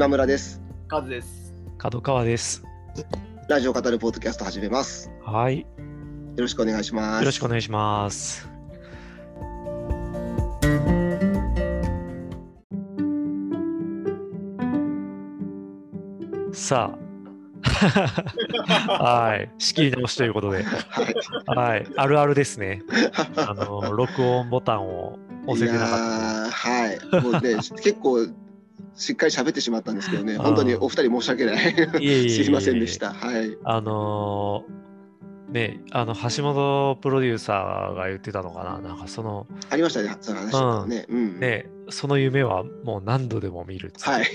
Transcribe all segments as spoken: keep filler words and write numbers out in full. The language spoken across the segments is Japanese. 今村です。カズです。角川です。ラジオ語るポッドキャスト始めます。はい。よろしくお願いします。よろしくお願いします。さあ。はい、仕切り直しということで、はい、あるあるですね。あの録音ボタンを押せてなかった。はい、もうね結構しっかり喋ってしまったんですけどね、本当にお二人申し訳ない。すいませんでした。はい。あのー、ね、あの橋本プロデューサーが言ってたのかな、なんかそのありましたね、その話とかね。うんうん、ね。その夢はもう何度でも見るって、はい、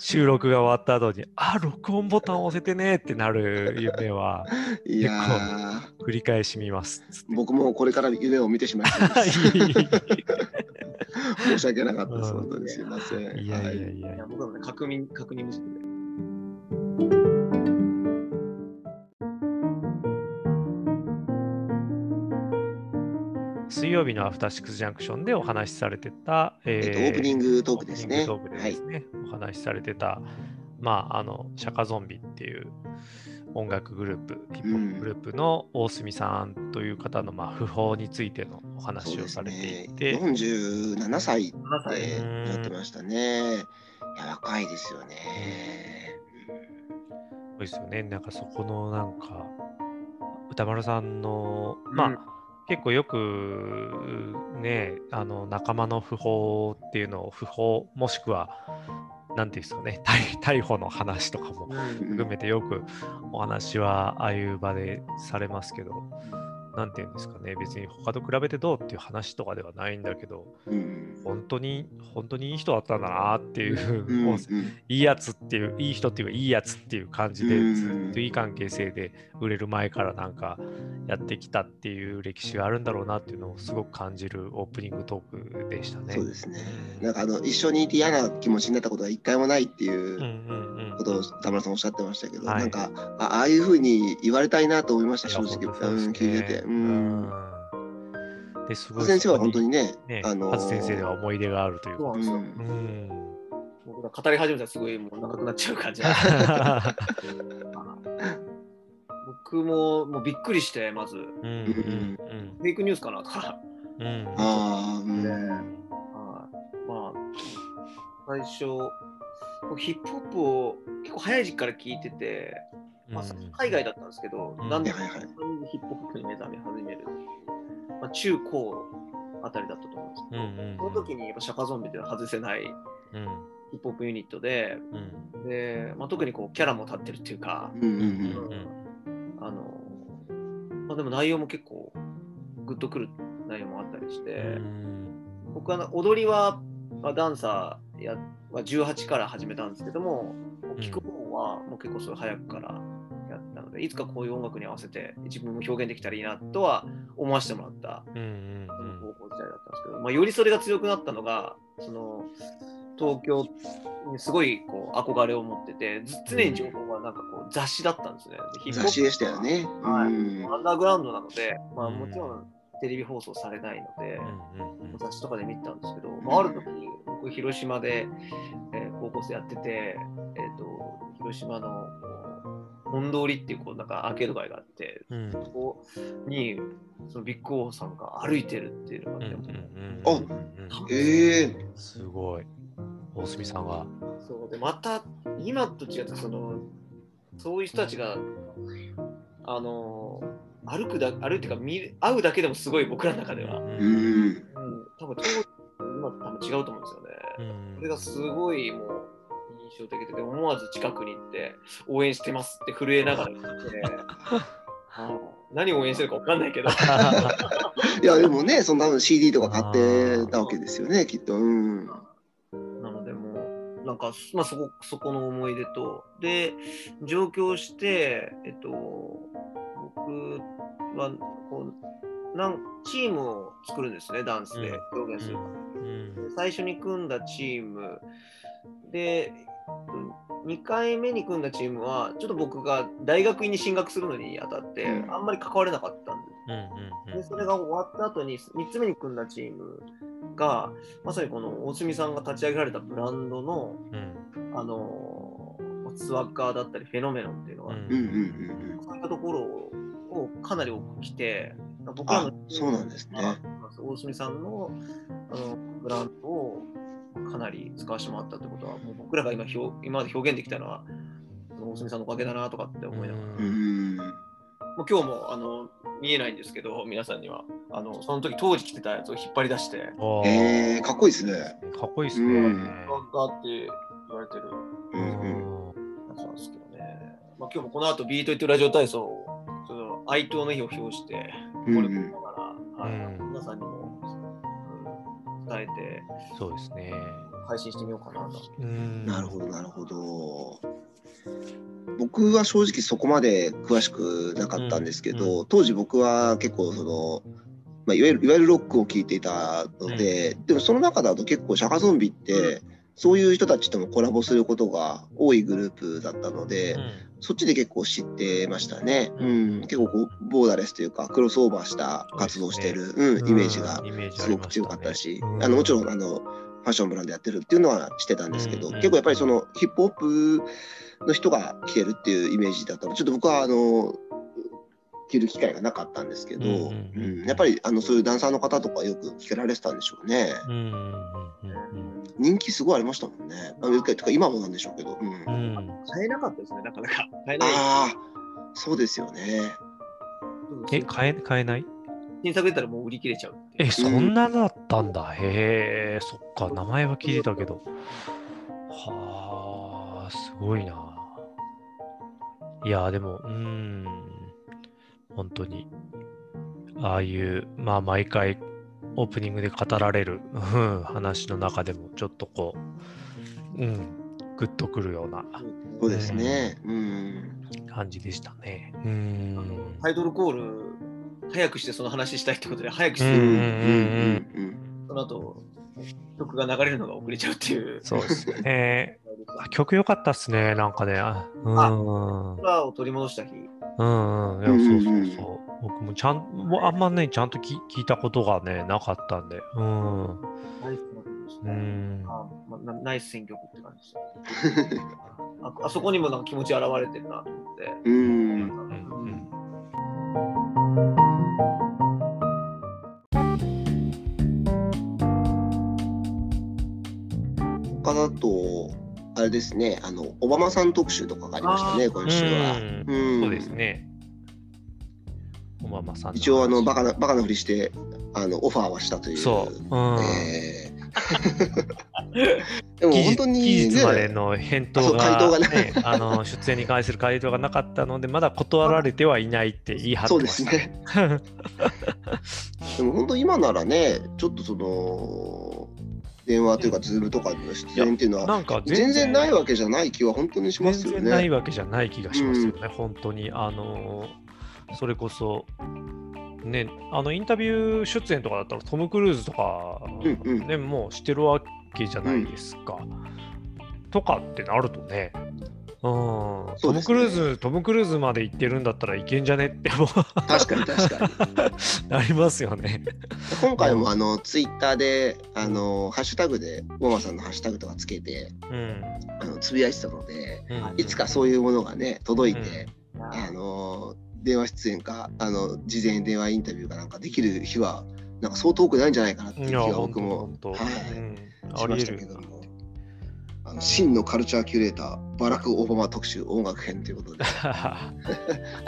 収録が終わった後にあ録音ボタンを押せてねってなる夢は結構繰り返し見ますっつって、僕もこれから夢を見てしまいます申し訳なかったです、本当にすいません。いやいやいや、はい、いや僕は、ね、確認確認もしてね、水曜日のアフターシックスジャンクションでお話しされてた、えーえっと、オープニングトークですね。オープニングトークでですね、はい、お話しされてた、まあ、あのシャカゾンビっていう音楽グループ、ヒップホップグループの大隅さんという方の、まあ、訃報についてのお話をされていて、そうですね、よんじゅうななさいってなってましたね。いや若いですよね。そうですよね。なんかそこのなんか歌丸さんのまあ、うん、結構よくね、あの仲間の訃報っていうのを訃報もしくは何ていうんですかね、逮捕の話とかも含めてよくお話はああいう場でされますけど、何ていうんですかね、別に他と比べてどうっていう話とかではないんだけど、本当に本当にいい人だったんだなっていう、もういいやつっていう、いい人っていうかいいやつっていう感じでずっといい関係性で売れる前からなんかやってきたっていう歴史があるんだろうなっていうのをすごく感じるオープニングトークでしたね。そうですね。なんかあの一緒にいて嫌な気持ちになったことが一回もないっていうことを田村さんおっしゃってましたけど、はい、なんか あ, ああいうふうに言われたいなと思いました、正直聞いてて。うん。ですごい。先生は本当にね、ね、あのー、初先生では思い出があるというか。うん。うん。僕が語り始めたらすごいもう長くなっちゃう感じ。僕ももうびっくりして、まず、うんうんうん、フェイクニュースかなとか、うん、あー、ね、うん、あー、まあ最初僕ヒップホップを結構早い時期から聞いてて、まあ、海外だったんですけど、うん、なんでヒップホップに目覚め始める、まあ、中高あたりだったと思うんですけど、うんうんうん、その時にやっぱシャカゾンビっていうのは外せない、うん、ヒップホップユニットで、うん、で、まあ、特にこうキャラも立ってるっていうか、うんうんうんうん、あのまあ、でも内容も結構グッとくる内容もあったりして、うん、僕は踊りはダンサーやはじゅうはちから始めたんですけども、聴く方はもう結構それ早くからやったので、いつかこういう音楽に合わせて自分も表現できたらいいなとは思わせてもらった、うん、高校時代だったんですけど、まあ、よりそれが強くなったのがその東京にすごいこう憧れを持ってて、常に情報はなんかこう雑誌だったんですね。で、雑誌でしたよね。はい、うん、アンダーグラウンドなので、まあ、もちろんテレビ放送されないので、うん、雑誌とかで見たんですけど、まあ、ある時僕広島で、えー、高校生やってて、えーと、広島の本通りっていうこうなんかアーケード街があって、うん、そこにそのビッグオーさんが歩いてるっていうのがあって、あ、えー、すごい。大隅さんはそうで、また今と違ってそのそういう人たちがあの歩くだ歩いてか見会うだけでもすごい僕らの中では、うん、うん、多分今と多分違うと思うんですよね。うん、それがすごいもう印象的で、思わず近くに行って応援してますって震えながら言って。何を応援してるか分かんないけどいやでもね、そんな シーディー とか買ってたわけですよね、きっと。うん、なんか、まあ、そこ、そこの思い出と、で上京して、えっと、僕はこうなんチームを作るんですね、ダンスで表現するから、うん、最初に組んだチームで、にかいめに組んだチームはちょっと僕が大学院に進学するのにあたってあんまり関われなかったんです。うんうんうん、でそれが終わった後にみっつめに組んだチームがまさにこの大隅さんが立ち上げられたブランドの、うん、あのスワッガーだったりフェノメノンっていうのは、うんうんうんうん、そういったところをかなり多く来て、僕らのそうなんですね、大隅さん の, あのブランドをかなり使わせてもらったってことは、もう僕らが 今, 今まで表現できたのは大隅さんのおかげだなとかって思いながら、うん、もう今日もあの見えないんですけど皆さんにはあのその時当時着てたやつを引っ張り出して、えー、かっこいいですね、かっこいいですね、うん、なんかって言われてる、うんうん、なんかなんですけどね、まあ、今日もこの後ビートイットラジオ体操を哀悼の日を表してこれを見ながら、うんうん、皆さんにも、うん、伝えて、そうですね、配信してみようかなと。うん、なるほどなるほど。僕は正直そこまで詳しくなかったんですけど、うんうん、当時僕は結構その、まあ、いわゆるいわゆるロックを聴いていたので、うん、でもその中だと結構シャカゾンビって、うん、そういう人たちともコラボすることが多いグループだったので、うん、そっちで結構知ってましたね、うん、結構こうボーダレスというかクロスオーバーした活動してる、うんうん、イメージがすごく強かったし、うん、あのもちろんあのファッションブランドやってるっていうのはしてたんですけど、うん、結構やっぱりそのヒップホップの人が着てるっていうイメージだったので、ちょっと僕はあの着る機会がなかったんですけど、うんうんうんうん、やっぱりあのそういうダンサーの方とかよく聞けられてたんでしょうね、うんうんうんうん、人気すごいありましたもんね。あとか今もなんでしょうけど、うんうん、買えなかったですね、なかなか買えない。ああ、そうですよね。え、買え買えない？新作出たらもう売り切れちゃう。え、そんなだったんだ。うん、へえ、そっか、名前は聞いてたけど。はあ、すごいな。いやでも、うーん、本当にああいうまあ毎回。オープニングで語られる、うん、話の中でもちょっとこう、うん、グッとくるような、そうですね、うん、感じでしたね。うん、タイトルコール早くしてその話したいってことで早くして、うんうんうん、その後曲が流れるのが遅れちゃうっていう。そうですね。曲良かったっすね、なんかね。あ、うん、空を取り戻した日。うんうん、いや、そうそうそう。僕もちゃん、もうあんまね、ちゃんとき聞いたことがね、なかったんで。うん。うん。あ、ま、ナイス選曲って感じです。あ、あそこにもなんか気持ち表れてるなと思って。うん。うんうん、他だとあれですね、あのオバマさん特集とかがありましたね今週は。うん、そうですね。オバマさん一応あのバカなバカなふりしてあのオファーはしたという。そう。うん、えー、でも本当に、ね、期日までの返答が、ね、あ, あの出演に関する回答がなかったのでまだ断られてはいないって言い張ってました。そうですね。でも本当今ならね、ちょっとその。電話というか Zoom とかの出演っていうのはなんか 全, 然全然ないわけじゃない気は本当にしますよね。全然ないわけじゃない気がしますよね、うん、本当にあのそれこそね、あのインタビュー出演とかだったらトム・クルーズとか、ね、うんうん、もうしてるわけじゃないですか、うん、とかってなるとね、うん、ね、トム・クルーズトム・クルーズまで行ってるんだったらいけんじゃねっても確かに確かになりますよね。今回もあのツイッターであのハッシュタグでウォーマーさんのハッシュタグとかつけて、うん、あのつぶやいてたので、うん、いつかそういうものがね届いて、うん、あの電話出演かあの事前電話インタビューかなんかできる日はなんかそう遠くないんじゃないかなっていう気は僕も、はい、うん、しましたけども。あの真のカルチャーキュレーターバラク・オバマ特集音楽編ということであ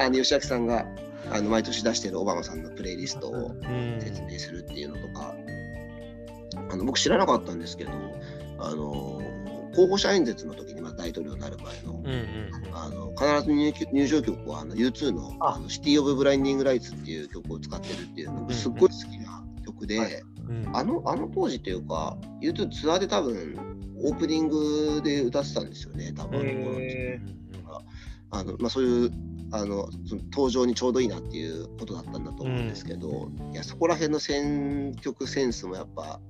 の吉明さんがあの毎年出しているオバマさんのプレイリストを説明するっていうのとか、あの僕知らなかったんですけど、あの候補者演説の時に、まあ、大統領になる前の、うんうん、あの必ず 入, 入場曲はあの ユーツー の, あのシティ・オブ・ブラインディング・ライツっていう曲を使ってるっていうのがすっごい好きな曲で、うんうん、はい、あの、あの当時というか ユーツー ツアーで多分オープニングで歌ってたんですよね、多分、えー、あの、まあ、そういうあのその登場にちょうどいいなっていうことだったんだと思うんですけど、うん、いやそこら辺の選曲センスもやっぱ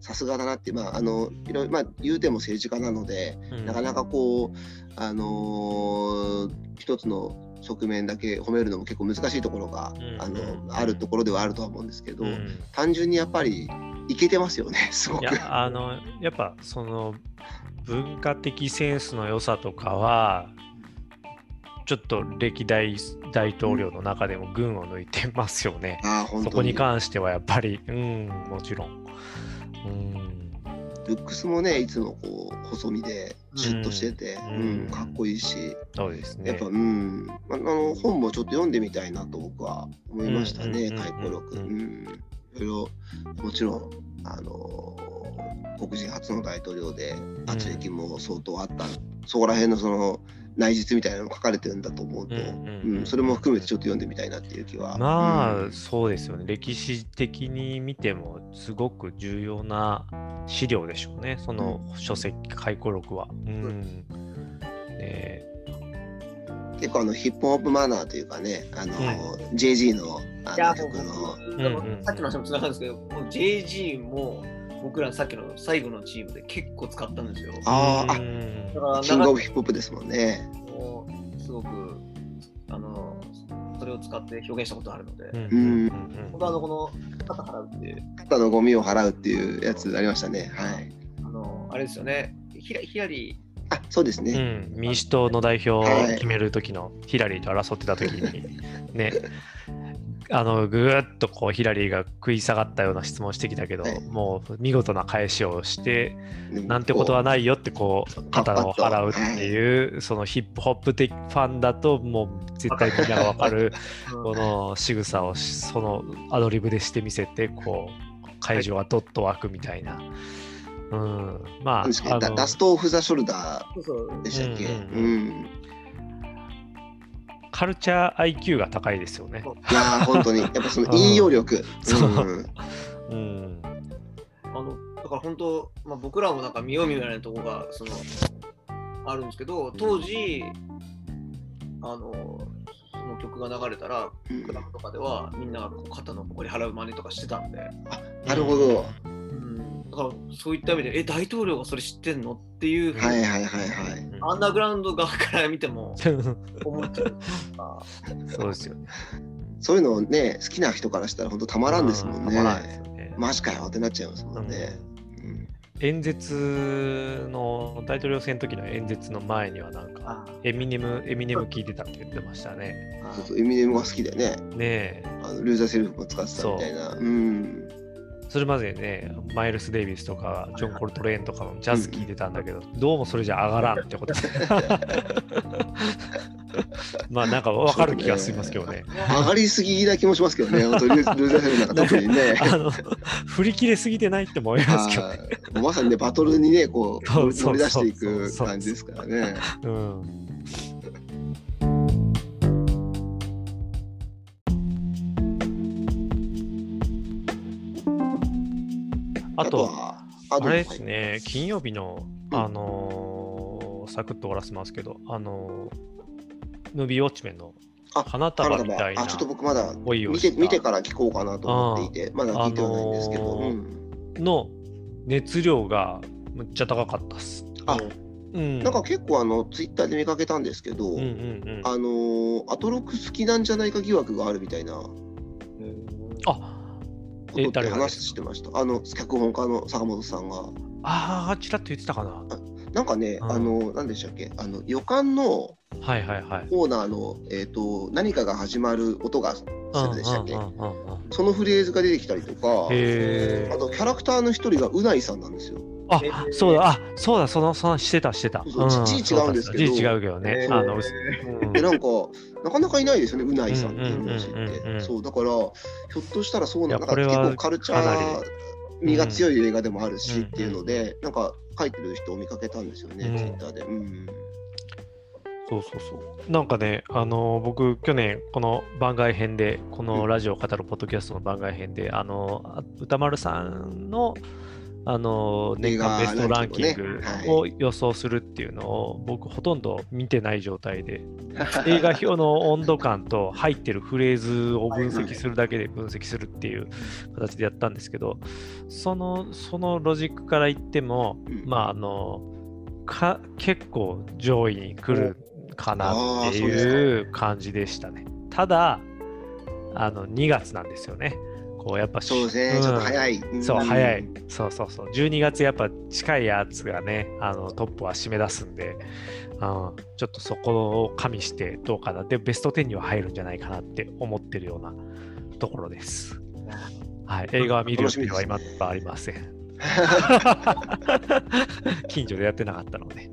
さすがだなって、まああのいろいろ、まあ、言うても政治家なので、うん、なかなかこう、あのー、一つの側面だけ褒めるのも結構難しいところが、うん、あのあるところではあるとは思うんですけど、うん、単純にやっぱりイケてますよね、すごく。いや、あのやっぱその文化的センスの良さとかはちょっと歴代大統領の中でも群を抜いてますよね、うん、あ本当にそこに関してはやっぱり、うん、もちろん、うん、ルックスもねいつもこう細身でシュッとしてて、うんうん、かっこいいし、そうですね、やっぱ、うん、あの本もちょっと読んでみたいなと僕は思いましたね、回顧録、うん、いろいろもちろんあの黒人初の大統領で圧力も相当あった、うん、そこら辺のその内実みたいなのが書かれてるんだと思うと、うんうんうん、それも含めてちょっと読んでみたいなっていう気は、まあ、うん、そうですよね。歴史的に見てもすごく重要な資料でしょうね、その書籍、うん、回顧録は、うんうんね、結構あのヒップホップマナーというかね、あの、うん、ジェージー の, あの曲の、うんうん、さっきの話もつながるんですけど、もう ジェージー も僕らさっきの最後のチームで結構使ったんですよ。ああ、キングオブヒップホップですもんね。すごくあのそれを使って表現したことがあるので、うん、僕はあのこの肩払うっていう肩のゴミを払うっていうやつありましたね。はい。あのあれですよね。ヒラヒラリー。あ、そうですね。うん、民主党の代表を決める時のヒラリーと争ってた時にね。あのぐーっとこうヒラリーが食い下がったような質問してきたけど、はい、もう見事な返しをして、うん、なんてことはないよってこう肩を払うっていう、はい、そのヒップホップ的ファンだともう絶対みんなが分かるこの仕草をそのアドリブでしてみせて、こう会場はドッと湧くみたいな、うん、まあ、あのダストオフザショルダーでしたっけ、うんうんうん、カルチャー アイキュー が高いですよね。いや本当にやっぱその引用力、だから本当、まあ、僕らもなんか見よう見まねのとこがそのあるんですけど、当時あのその曲が流れたらクラブとかではみんながこう肩のここに払う真似とかしてたんで、あ、なるほど、うん、だからそういった意味でえ大統領がそれ知ってんのっていうふうに、はいはいはいはい、アンダーグラウンド側から見ても思っちゃうそうですよね。そういうのをね好きな人からしたら本当たまらんですもんね。たまらんですよね。マジかよってなっちゃいますもんね、うんうん、演説の大統領選の時の演説の前にはなんかエミネムエミネム聞いてたって言ってましたね。あそうそう、エミネムが好きだよね。ねえ、あのルーザーセルフも使ってたみたいな。 う, うんそれまでね、マイルス・デイビスとかジョン・コルトレーンとかのジャズ聴いてたんだけど、うん、どうもそれじゃ上がらんってことでまあなんか分かる気がしますけどね、上がりすぎな気もしますけどね、本当にルーザーフェルなんか特にねあの振り切れすぎてないって思いますけど、ね、まさにねバトルにねこう乗り出していく感じですからね。うん、あと、あれですね、金曜日の、うん、あのー、サクッと終わらせますけど、あのー、ムービーウォッチメンの花束みたいな、あ、ちょっと僕まだ見て、見てから聞こうかなと思っていて、まだ聞いてはないんですけど、あのーうん、の熱量がむっちゃ高かったっす。あ、うん、なんか結構あのツイッターで見かけたんですけど、うんうんうん、あのー、アトロック好きなんじゃないか疑惑があるみたいな。あ、誰が話してました。あの脚本家の坂本さんがああちらっと言ってたかな。なんかね、うん、あの何でしたっけ、あの予感のコーナーの、はいはいはい、えーと、何かが始まる音がするでしたっけ、そのフレーズが出てきたりとか、へ、あとキャラクターの一人がうないさんなんですよ。あ、そうだ、あ、そうだ、その、その、してた、してた。ちち違うんですけど。ち違うけどね。あの、で、なんか、なかなかいないですよね、うないさんっていう話って。そう、だから、ひょっとしたらそうなんだ。結構カルチャー味が強い映画でもあるしっていうので、なんか、書いてる人を見かけたんですよね、ツイッターで。うん。そうそうそう。なんかね、あの、僕、去年、この番外編で、このラジオを語るポッドキャストの番外編で、あの、歌丸さんの、あの年間ベストランキングを予想するっていうのを僕ほとんど見てない状態で、映画表の温度感と入ってるフレーズを分析するだけで分析するっていう形でやったんですけど、そのそのロジックから言っても、まああのか結構上位に来るかなっていう感じでしたね。ただあのにがつなんですよね。こうやっぱそうですね、うん、ちょっと早い、うん、そう早い、そうそうそう、じゅうにがつやっぱ近いやつがね、あのトップは締め出すんで、うん、ちょっとそこを加味してどうかな、でベストじゅうには入るんじゃないかなって思ってるようなところです。はい、映画は見る予定は今ありません。近所でやってなかったので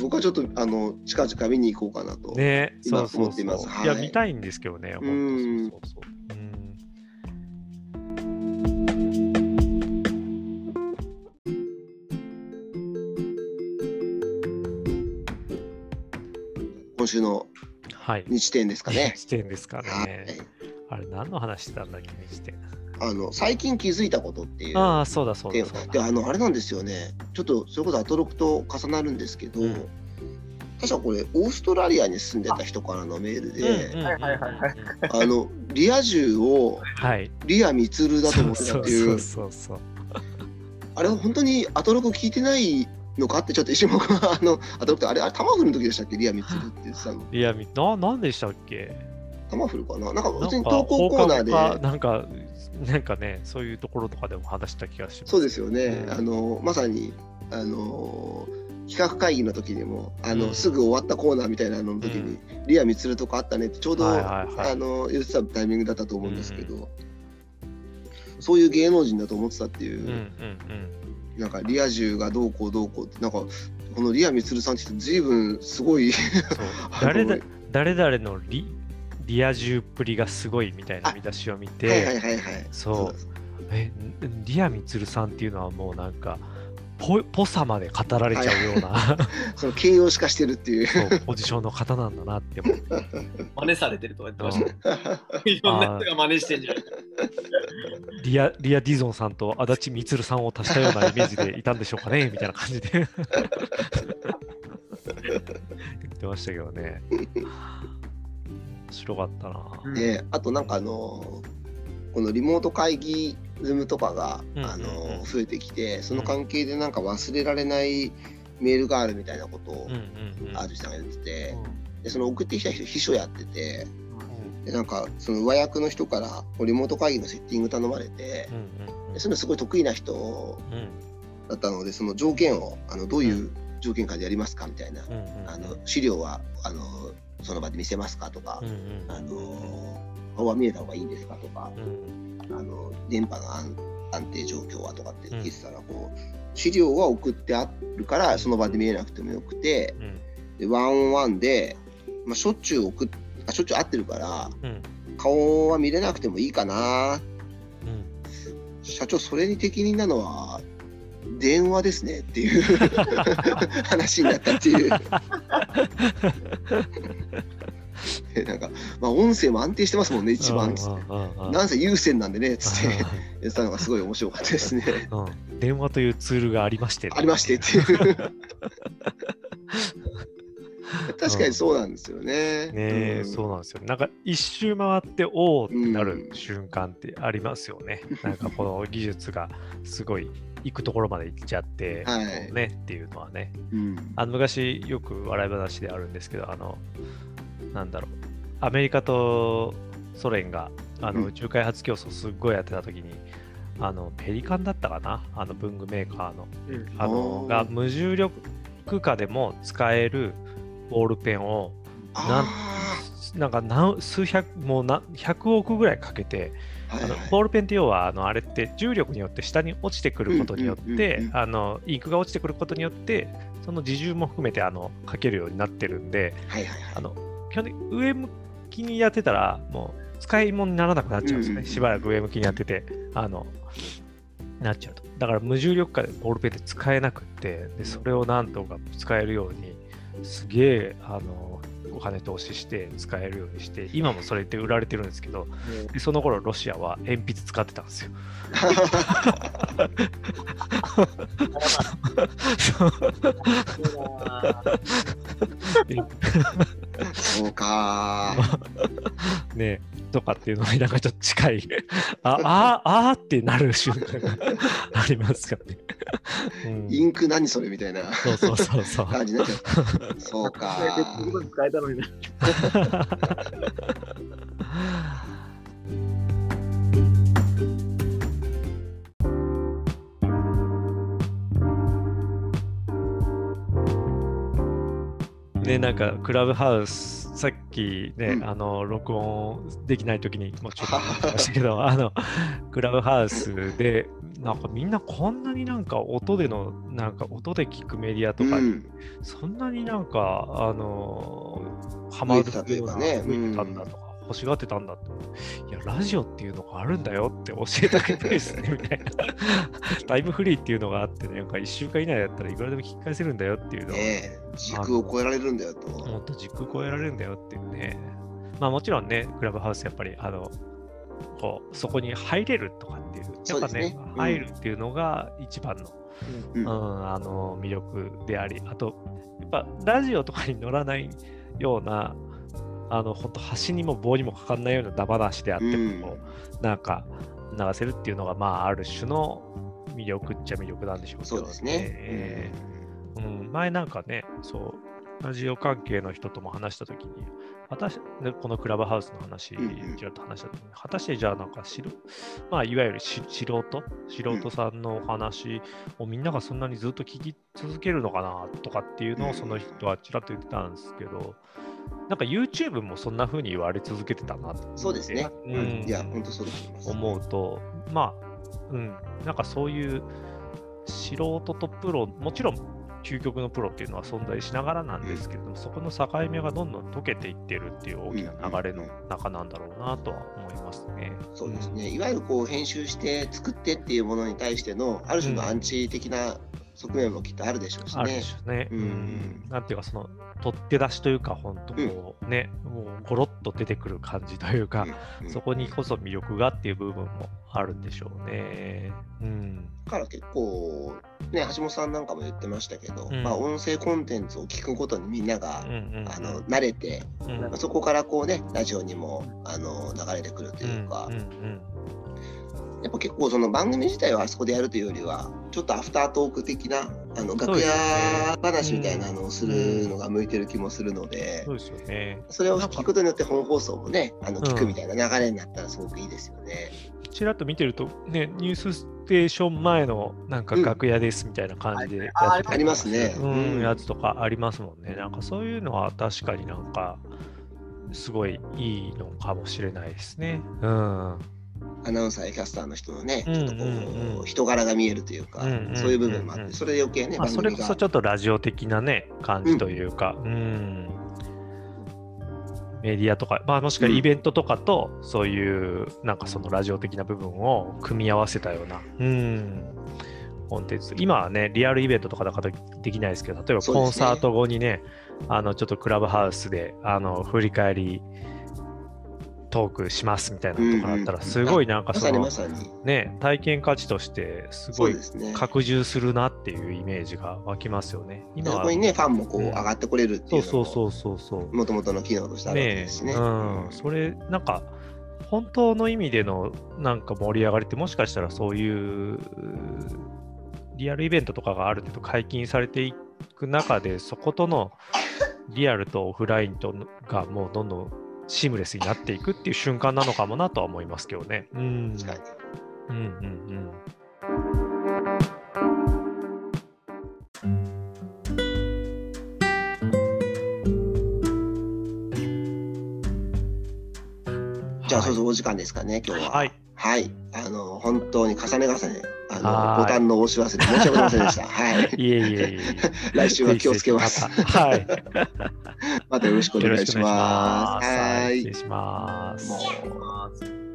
僕はちょっとあの近々見に行こうかなと今思っています。ね、そうそうそう、はい、いや見たいんですけどね。うん、そうそうそう、うん、今週の日展ですかね、はい、日展ですかね、はい、あれ何の話してたんだっけ、日展。あの最近気づいたことっていう、ああそうだそうだそうだ、であのあれなんですよね、ちょっとそれこそアトロクと重なるんですけど、うん、確かこれオーストラリアに住んでた人からのメールで、あのリア充をリアミツルだと思ってたっていう、あれ本当にアトロク聞いてないのかってちょっと一瞬僕はあのアトロクってあれあれ玉振るの時でしたっけ、リアミツルって言ってたの。リアミななんでしたっけ、玉振るかな、なんか別に投稿コーナーでなんかなんかね、そういうところとかでも話した気がします。そうですよね、うん、あのまさにあの企画会議の時にもあの、うん、すぐ終わったコーナーみたいなのの時に、うん、リアミツルとかあったねってちょうど、はいはいはい、あの言ってたタイミングだったと思うんですけど、うん、そういう芸能人だと思ってたっていう、うんうんうん、なんかリア充がどうこうどうこうって、なんかこのリアミツルさんって人随分すごい誰だ誰々のリリア充っぷりがすごいみたいな見出しを見て、はいはいはいはい、そう、え、リアミツルさんっていうのはもうなんかポ、ポさまで語られちゃうような、はい、その形容詞化してるっていう、そうポジションの方なんだなって思って真似されてるとか言ってました、うん、いろんな人が真似してんじゃないかリア、リアディゾンさんと足立みつるさんを足したようなイメージでいたんでしょうかねみたいな感じで言ってましたけどね面白かったな。で、あとなんかあのー、このリモート会議 Zoom とかが、うんうんうん、あのー、増えてきて、その関係でなんか忘れられないメールがあるみたいなことをアーティスさんが言ってて、うん、でその送ってきた人秘書やってて、うん、でなんかその上役の人からリモート会議のセッティング頼まれて、うんうん、でそれすごい得意な人だったので、その条件をあのどういう条件下でやりますかみたいな、うんうん、あの資料はあのその場で見せますかとか、うんうん、あの顔は見えた方がいいですかとか、うん、あの電波の 安, 安定状況はとかって聞いてたら、こう資料は送ってあるからその場で見えなくてもよくて、うん、でワンオンワンで、まあ、しょっちゅう送っあしょっちゅう会ってるから、うん、顔は見れなくてもいいかな、うん、社長それに適任なのは電話ですねっていう話になったっていうなんか、まあ、音声も安定してますもんね一番、なんせ有線なんでねつって言ったのがすごい面白かったですね、うん、電話というツールがありまして、ね、ありましてっていう確かにそうなんですよね。ね、うん、そうなんですよ。なんか一周回っておおってなる瞬間ってありますよね、うん、なんかこの技術がすごい行くところまで行っちゃって、はい、ねっていうのはね、うん、あの昔よく笑い話であるんですけど、あのなんだろう、アメリカとソ連があの宇宙開発競争すっごいやってた時に、うん、あのペリカンだったかな、あの文具メーカーの、うん、あのが無重力下でも使えるボールペンをなんなんか何数百もうなひゃくおくぐらいかけて、あのボールペンって要は あ, のあれって重力によって下に落ちてくることによって、うんうんうんうん、あのインクが落ちてくることによってその自重も含めてあの書けるようになってるんで、はいはいはい、あの基本的に上向きにやってたらもう使い物にならなくなっちゃうんですね、うんうん、しばらく上向きにやっててあのなっちゃうと、だから無重力下でボールペンって使えなくって、でそれをなんとか使えるようにすげえあのお金投資して使えるようにして、今もそれって売られてるんですけど、でその頃ロシアは鉛筆使ってたんですよそうかねえとかっていうのになんかちょっと近いあああってなる瞬間がありますからねうん、インク何それみたいなそうそうそうそう感じになっちゃう。そうか。すごい使えたのにな。でなんかクラブハウスさっきね、うん、あの録音できない時にもうちょっと話しましたけどあのクラブハウスでなんかみんなこんなになんか音でのなんか音で聞くメディアとかに、うん、そんなになんかあのハマるっていうのが増えたんだとか。欲しがってたんだっていやラジオっていうのがあるんだよって教えてあげたいですねみたいなタイムフリーっていうのがあってねなんかいっしゅうかん以内だったらいくらでも聞き返せるんだよっていうの、ね、軸を超えられるんだよともっと軸を超えられるんだよっていうねまあもちろんねクラブハウスやっぱりあのこうそこに入れるとかっていうやっぱ ね, ね、うん、入るっていうのが一番の、うんうん、あの魅力でありあとやっぱラジオとかに乗らないようなあのほんと端にも棒にもかかんないようなダバなしであっても、うん、なんか流せるっていうのがまあある種の魅力っちゃ魅力なんでしょうけど、ね、そうですね、うんうん、前なんかねそうラジオ関係の人とも話した時に私このクラブハウスの話ちらっと話した時に、うん、果たしてじゃあなんかしろ、まあ、いわゆるし素人素人さんのお話をみんながそんなにずっと聞き続けるのかなとかっていうのをその人はちらっと言ってたんですけどなんか YouTube もそんな風に言われ続けてたなってそうですね、うん、いや本当そうだと思います思うとまあ、うん、なんかそういう素人とプロもちろん究極のプロっていうのは存在しながらなんですけれども、うん、そこの境目がどんどん溶けていってるっていう大きな流れの中なんだろうなとは思いますね、うんうん、そうですねいわゆるこう編集して作ってっていうものに対してのある種のアンチ的な、うん側面もきっとあるでしょうしね。あるでしょうね。うんうん、なんていうかその取って出しというか本当こうね、うん、もうゴロッと出てくる感じというか、うんうん、そこにこそ魅力がっていう部分もあるんでしょうね。うん、だから結構ね橋本さんなんかも言ってましたけど、うんまあ、音声コンテンツを聞くことにみんなが、うんうん、あの慣れて、うんまあ、そこからこうねラジオにもあの流れてくるというか。うんうんうんやっぱ結構その番組自体はあそこでやるというよりはちょっとアフタートーク的なあの楽屋話みたいなのをするのが向いてる気もするのでそれを聞くことによって本放送もねあの聞くみたいな流れになったらすごくいいですよね、うん、ちらっと見てるとねニュースステーション前のなんか楽屋ですみたいな感じで、うん、あ, ありますね、うん、やつとかありますもんねなんかそういうのは確かになんかすごいいいのかもしれないですねうんアナウンサーやキャスターの人のね、ちょっとこう、うんうん、人柄が見えるというか、うんうんうん、そういう部分もあって、それで余計ね、まあ、それこそちょっとラジオ的なね、感じというか、うんうん、メディアとか、まあ、もしくはイベントとかと、うん、そういうなんかそのラジオ的な部分を組み合わせたような、うん、コンテンツ。今はね、リアルイベントとかだからできないですけど、例えばコンサート後にね、あのちょっとクラブハウスであの振り返りトークしますみたいなのとかだったらすごいなんかそのね体験価値としてすごい拡充するなっていうイメージが湧きますよね。今はそこにねファンもこう上がってこれるっていうのもともとの機能としてあるわけですね。うん、それなんか本当の意味でのなんか盛り上がりってもしかしたらそういうリアルイベントとかがある程度解禁されていく中でそことのリアルとオフラインとがもうどんどんシームレスになっていくっていう瞬間なのかもなとは思いますけどね。うん。確かに。うんうんうん。じゃあ、はい、そうそうお時間ですかね今日は。はい。はい。あの本当に重ね重ねあのボタンの押し忘れ申し訳ございませんでした。はい。いえいえいえ。来週は気をつけます。はい。またよろしくお願いします。よろしくお願いします。はい。失礼します。